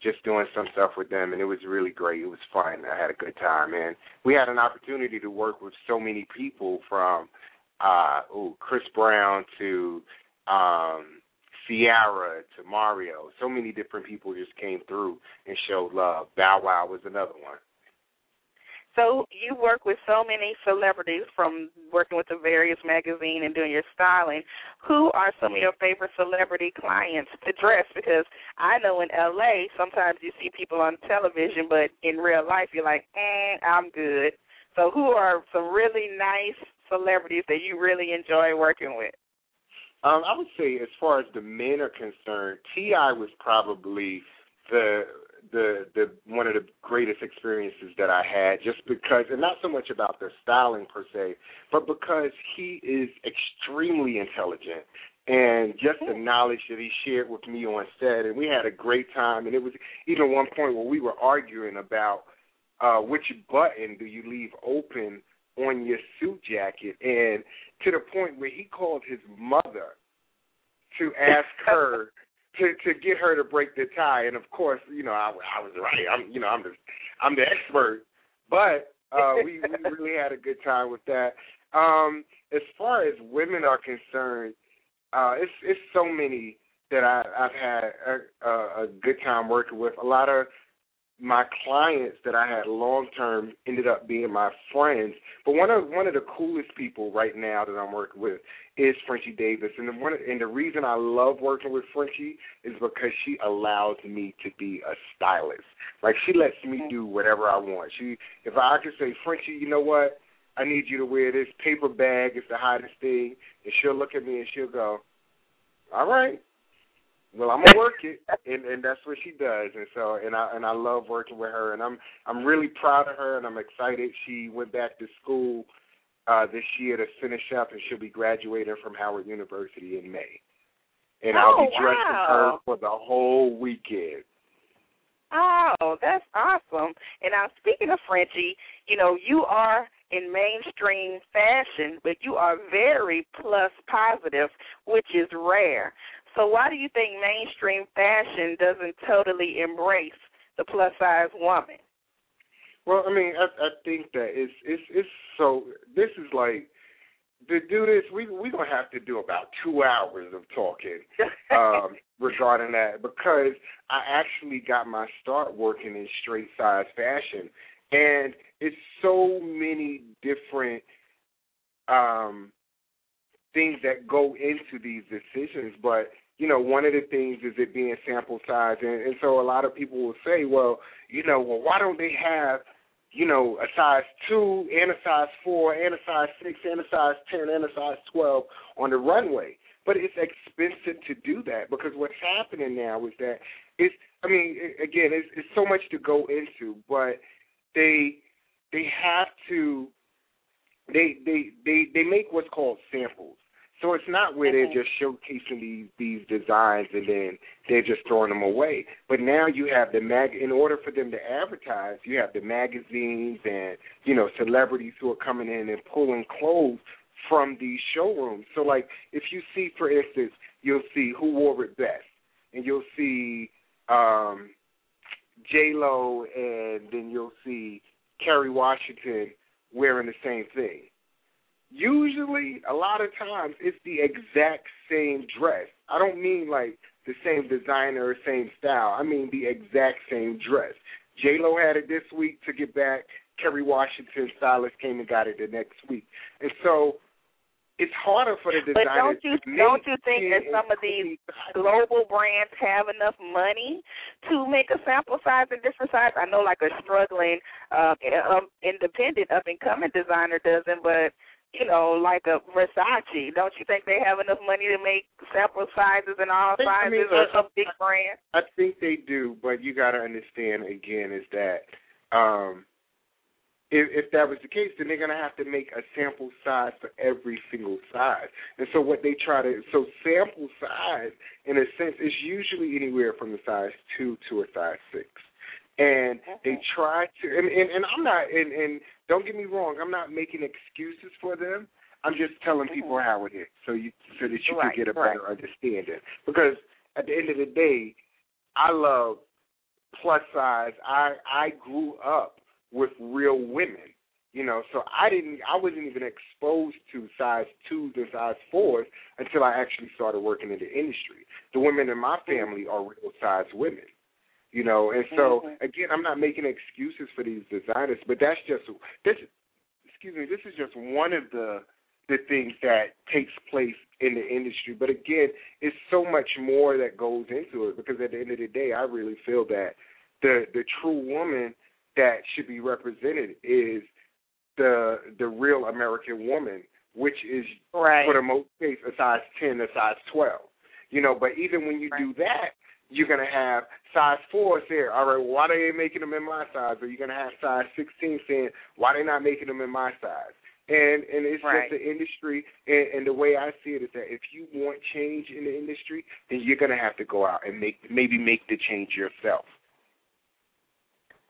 just doing some stuff with them, and it was really great. It was fun. I had a good time, and we had an opportunity to work with so many people, from Chris Brown to Ciara to Mario. So many different people just came through and showed love. Bow Wow was another one. So you work with so many celebrities, from working with the various magazines and doing your styling. Who are some of your favorite celebrity clients to dress? Because I know in L.A., sometimes you see people on television, but in real life you're like, I'm good. So who are some really nice celebrities that you really enjoy working with? I would say, as far as the men are concerned, T.I. was probably the one of the greatest experiences that I had, just because, and not so much about their styling per se, but because he is extremely intelligent, and just the knowledge that he shared with me on set, and we had a great time. And it was even one point where we were arguing about which button do you leave open on your suit jacket, and to the point where he called his mother to ask her to get her to break the tie. And of course, I was right. I'm the expert. But we really had a good time with that. As far as women are concerned, it's so many that I've had a good time working with. A lot of my clients that I had long term ended up being my friends. But one of the coolest people right now that I'm working with is Frenchie Davis, and the reason I love working with Frenchie is because she allows me to be a stylist. Like, she lets me do whatever I want. If I could say, Frenchie, you know what? I need you to wear this paper bag. It's the hottest thing. And she'll look at me and she'll go, all right. Well, I'm gonna work it, and that's what she does, and I love working with her, and I'm really proud of her, and I'm excited. She went back to school this year to finish up, and she'll be graduating from Howard University in May. And I'll be dressing her for the whole weekend. Oh, that's awesome! And now, speaking of Frenchie, you are in mainstream fashion, but you are very plus positive, which is rare. So why do you think mainstream fashion doesn't totally embrace the plus-size woman? Well, I think that it's so, this is like, to do this, we're going to have to do about 2 hours of talking regarding that, because I actually got my start working in straight-size fashion, and it's so many different things that go into these decisions, but one of the things is it being sample size, and so a lot of people will say, well, why don't they have, a size 2 and a size 4 and a size 6 and a size 10 and a size 12 on the runway? But it's expensive to do that, because what's happening now is that it's so much to go into, but they have to, they make what's called samples. So it's not where they're just showcasing these designs and then they're just throwing them away. But now you have the in order for them to advertise, you have the magazines and, you know, celebrities who are coming in and pulling clothes from these showrooms. So, like, if you see, for instance, you'll see who wore it best. And you'll see J-Lo, and then you'll see Kerry Washington wearing the same thing. Usually, a lot of times, it's the exact same dress. I don't mean like the same designer or same style. I mean the exact same dress. J-Lo had it this week to get back. Kerry Washington's stylist came and got it the next week. And so it's harder for the designers. But don't you think that some of these global brands have enough money to make a sample size and different size? I know like a struggling independent up-and-coming designer doesn't, but you know, like a Versace. Don't you think they have enough money to make sample sizes and all sizes or some big brand? I think they do, but you got to understand, again, is that if that was the case, then they're going to have to make a sample size for every single size. And so what they try to – so sample size, in a sense, is usually anywhere from a size 2 to a size 6. And they try to, and I'm not, and don't get me wrong, I'm not making excuses for them. I'm just telling people how it is, so that you can get a better understanding. Because at the end of the day, I love plus size. I grew up with real women, you know, so I wasn't even exposed to size 2s and size 4s until I actually started working in the industry. The women in my family are real size women. You know, and so, again, I'm not making excuses for these designers, but that's just this is just one of the things that takes place in the industry. But, again, it's so much more that goes into it because at the end of the day, I really feel that the true woman that should be represented is the real American woman, which is, for the most case, a size 10, a size 12. You know, but even when you do that, you're going to have size 4 saying, all right, why are they making them in my size? Or you're going to have size 16 saying, why are they not making them in my size? And it's just the industry, and the way I see it is that if you want change in the industry, then you're going to have to go out and maybe make the change yourself.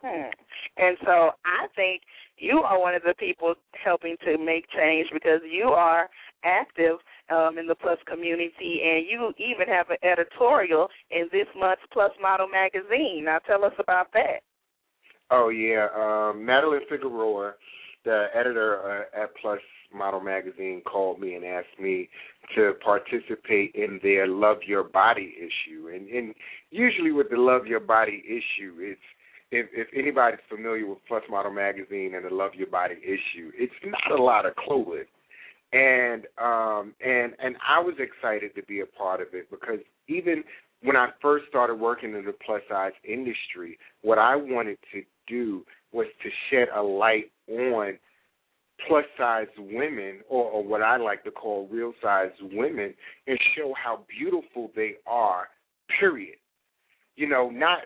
And so I think you are one of the people helping to make change because you are active in the Plus community, and you even have an editorial in this month's Plus Model Magazine. Now tell us about that. Oh, yeah. Madeline Figueroa, the editor at Plus Model Magazine, called me and asked me to participate in their Love Your Body issue. And usually with the Love Your Body issue, it's if anybody's familiar with Plus Model Magazine and the Love Your Body issue, it's not a lot of clothing. And I was excited to be a part of it because even when I first started working in the plus-size industry, what I wanted to do was to shed a light on plus-size women or what I like to call real-size women and show how beautiful they are, period. You know, not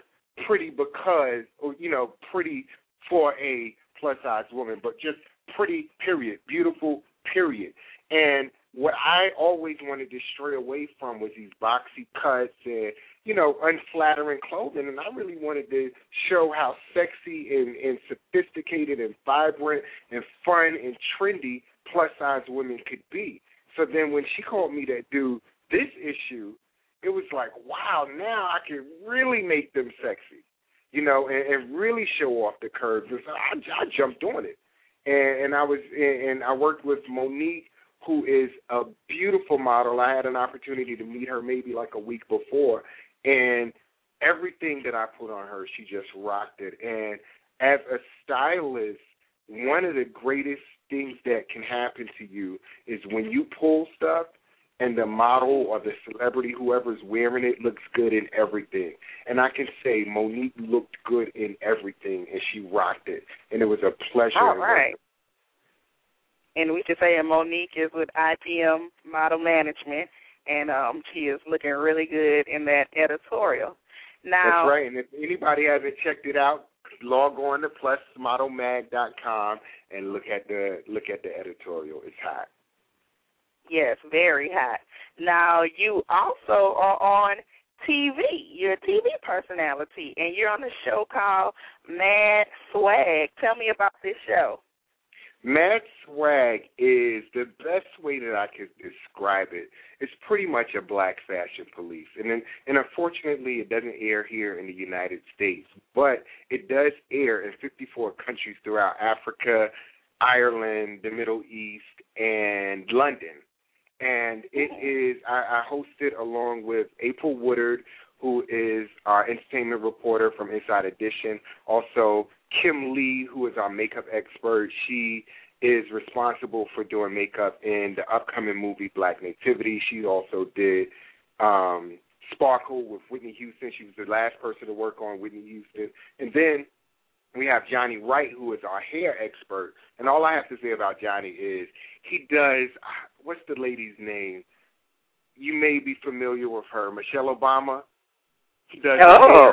pretty because, or, you know, pretty for a plus-size woman, but just pretty, period, beautiful, period. And what I always wanted to stray away from was these boxy cuts and, you know, unflattering clothing. And I really wanted to show how sexy and sophisticated and vibrant and fun and trendy plus-size women could be. So then when she called me to do this issue, it was like, wow, now I can really make them sexy, you know, and really show off the curves. And so I jumped on it. And I worked with Monique, who is a beautiful model. I had an opportunity to meet her maybe like a week before, and everything that I put on her, she just rocked it. And as a stylist, one of the greatest things that can happen to you is when you pull stuff and the model or the celebrity, whoever's wearing it, looks good in everything. And I can say Monique looked good in everything, and she rocked it. And it was a pleasure. All right. And we should say Monique is with IPM Model Management, and she is looking really good in that editorial. Now, that's right. And if anybody hasn't checked it out, log on to plusmodelmag.com and look at the editorial. It's hot. Yes, very hot. Now, you also are on TV. You're a TV personality, and you're on a show called Mad Swag. Tell me about this show. Mad Swag is the best way that I could describe it. It's pretty much a black fashion police. And unfortunately, it doesn't air here in the United States, but it does air in 54 countries throughout Africa, Ireland, the Middle East, and London. And it is, I host it along with April Woodard, who is our entertainment reporter from Inside Edition. Also, Kim Lee, who is our makeup expert. She is responsible for doing makeup in the upcoming movie Black Nativity. She also did Sparkle with Whitney Houston. She was the last person to work on Whitney Houston. And then we have Johnny Wright, who is our hair expert. And all I have to say about Johnny is he does, what's the lady's name? You may be familiar with her, Michelle Obama. He does hair.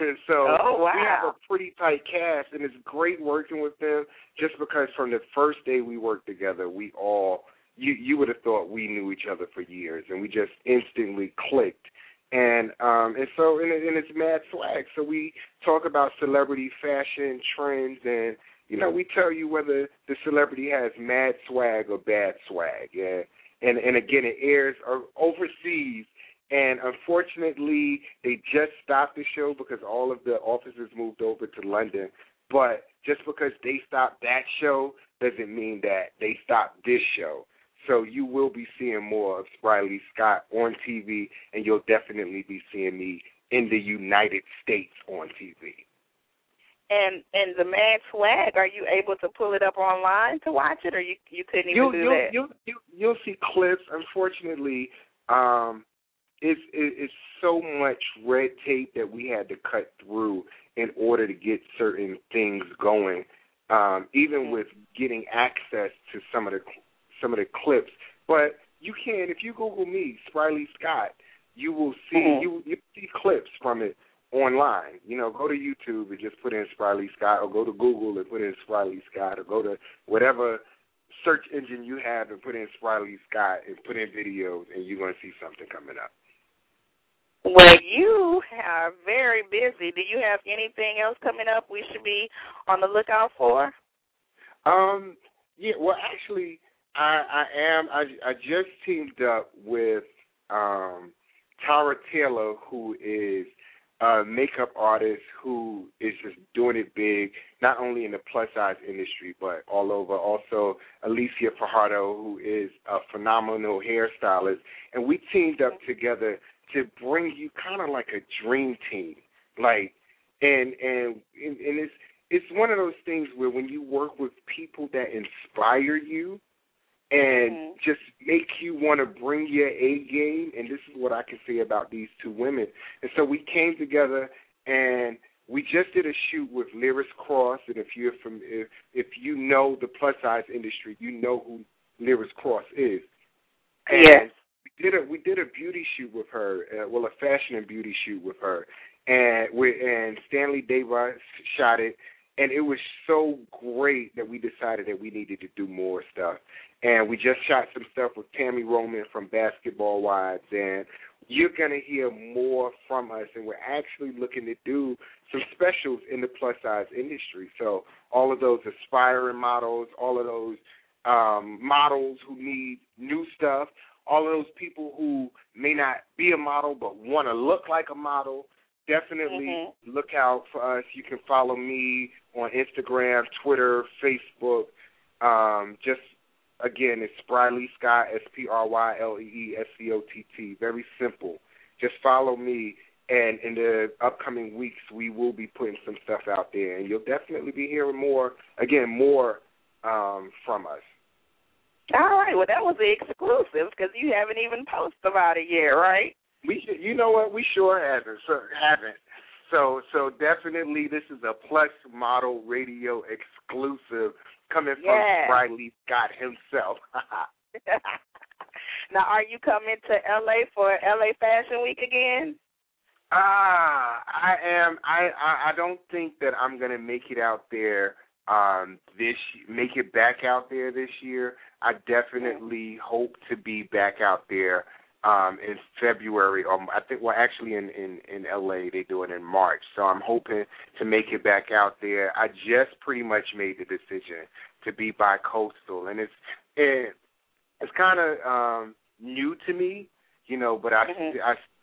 We have a pretty tight cast, and it's great working with them just because from the first day we worked together, we all, you would have thought we knew each other for years, and we just instantly clicked. And it's Mad Swag. So we talk about celebrity fashion trends, and, you know, we tell you whether the celebrity has mad swag or bad swag. Yeah. And again, it airs overseas. And unfortunately, they just stopped the show because all of the offices moved over to London. But just because they stopped that show doesn't mean that they stopped this show. So you will be seeing more of Sprylee Scott on TV, and you'll definitely be seeing me in the United States on TV. And the Mad Swag, are you able to pull it up online to watch it, or you couldn't even do that? You'll see clips. Unfortunately, It's so much red tape that we had to cut through in order to get certain things going. Even with getting access to some of the clips, but you can, if you Google me, Sprylee Scott, you will see you see clips from it online. You know, go to YouTube and just put in Sprylee Scott, or go to Google and put in Sprylee Scott, or go to whatever search engine you have and put in Sprylee Scott and put in videos, and you're going to see something coming up. Well, you are very busy. Do you have anything else coming up we should be on the lookout for? Yeah, well, actually, I am. I just teamed up with Tara Taylor, who is a makeup artist who is just doing it big, not only in the plus-size industry, but all over. Also, Alicia Fajardo, who is a phenomenal hairstylist. And we teamed up together to bring you kind of like a dream team. Like, and it's one of those things where when you work with people that inspire you and just make you want to bring your A game, and this is what I can say about these two women. And so we came together, and we just did a shoot with Lyris Cross, and if you know the plus-size industry, you know who Lyris Cross is. And yes. We did a beauty shoot with her, a fashion and beauty shoot with her, and Stanley Deva shot it, and it was so great that we decided that we needed to do more stuff. And we just shot some stuff with Tammy Roman from Basketball Wives, and you're going to hear more from us, and we're actually looking to do some specials in the plus-size industry. So all of those aspiring models, all of those models who need new stuff, all of those people who may not be a model but want to look like a model, definitely look out for us. You can follow me on Instagram, Twitter, Facebook. Again, it's Sprylee Scott, Spryleescott. Very simple. Just follow me, and in the upcoming weeks, we will be putting some stuff out there, and you'll definitely be hearing more from us. All right. Well, that was the exclusive because you haven't even posted about it yet, right? You know what? We sure haven't. So definitely this is a Plus Model Radio exclusive coming from Sprylee Scott himself. Now, are you coming to L.A. for L.A. Fashion Week again? I am. I don't think that I'm going to make it out there make it back out there this year. I definitely hope to be back out there in February. I think, well, actually in LA, they do it in March. So I'm hoping to make it back out there. I just pretty much made the decision to be bi-coastal, and it's kind of new to me, you know. But I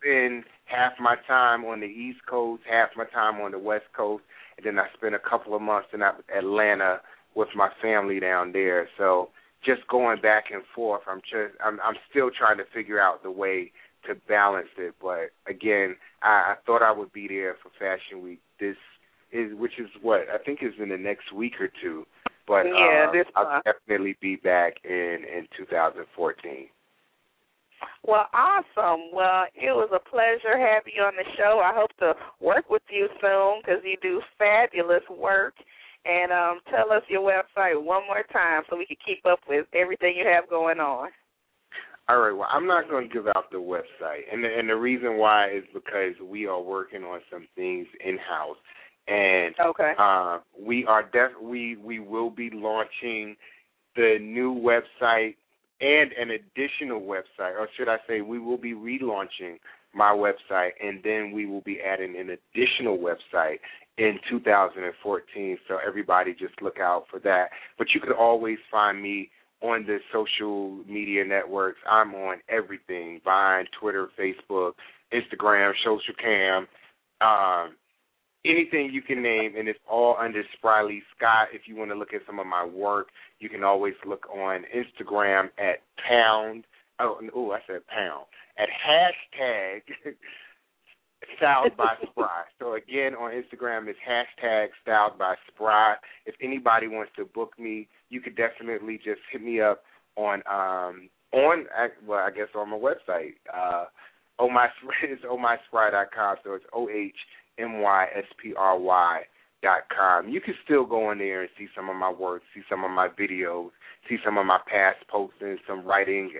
spend half my time on the East Coast, half my time on the West Coast, and then I spend a couple of months in Atlanta with my family down there. So just going back and forth, I'm still trying to figure out the way to balance it. But again, I thought I would be there for Fashion Week. Which is what I think is in the next week or two. But I'll definitely be back in 2014. Well, awesome. Well, it was a pleasure having you on the show. I hope to work with you soon because you do fabulous work. And tell us your website one more time so we can keep up with everything you have going on. All right. Well, I'm not going to give out the website. And the reason why is because we are working on some things in-house. And we will be launching the new website and an additional website, or should I say we will be relaunching my website, and then we will be adding an additional website in 2014. So everybody just look out for that. But you can always find me on the social media networks. I'm on everything: Vine, Twitter, Facebook, Instagram, Social Cam, anything you can name, and it's all under Sprylee Scott. If you want to look at some of my work, you can always look on Instagram at # Styled by Spry. So again, on Instagram is # Styled by Spry. If anybody wants to book me, you could definitely just hit me up on my website. It's ohmyspry.com. So it's ohmyspry.com. You can still go in there and see some of my work, see some of my videos, see some of my past postings, some writing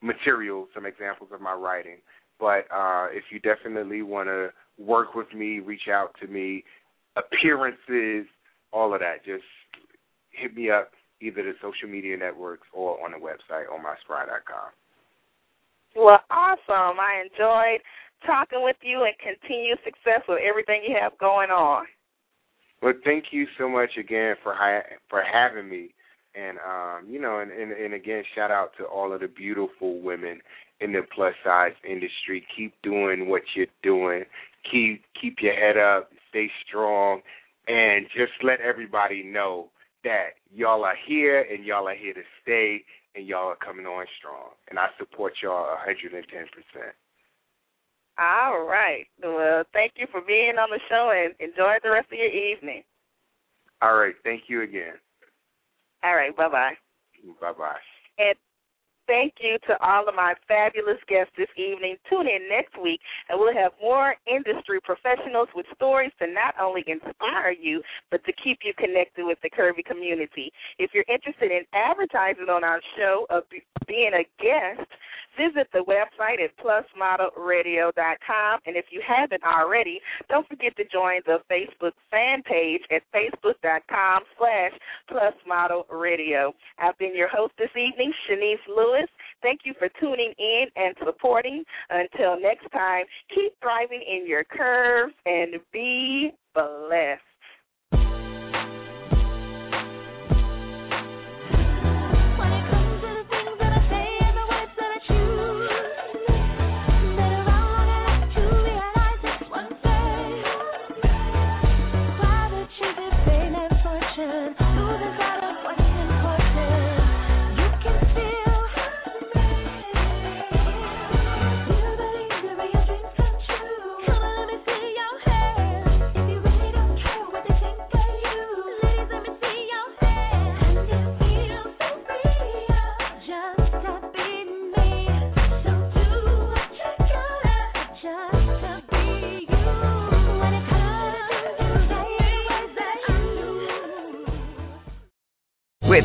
materials, some examples of my writing. But if you definitely want to work with me, reach out to me, appearances, all of that, just hit me up, either the social media networks or on the website, ohmyspry.com. Well, awesome. I enjoyed talking with you, and continued success with everything you have going on. Well, thank you so much again for having me, and and again, shout out to all of the beautiful women in the plus size industry. Keep doing what you're doing. Keep your head up. Stay strong, and just let everybody know that y'all are here and y'all are here to stay, and y'all are coming on strong. And I support y'all 110%. All right. Well, thank you for being on the show, and enjoy the rest of your evening. All right. Thank you again. All right. Bye-bye. Bye-bye. And thank you to all of my fabulous guests this evening. Tune in next week, and we'll have more industry professionals with stories to not only inspire you, but to keep you connected with the curvy community. If you're interested in advertising on our show or being a guest, visit the website at plusmodelradio.com. And if you haven't already, don't forget to join the Facebook fan page at facebook.com/plusmodelradio. I've been your host this evening, Shanice Lewis. Thank you for tuning in and supporting. Until next time, keep thriving in your curves and be blessed. With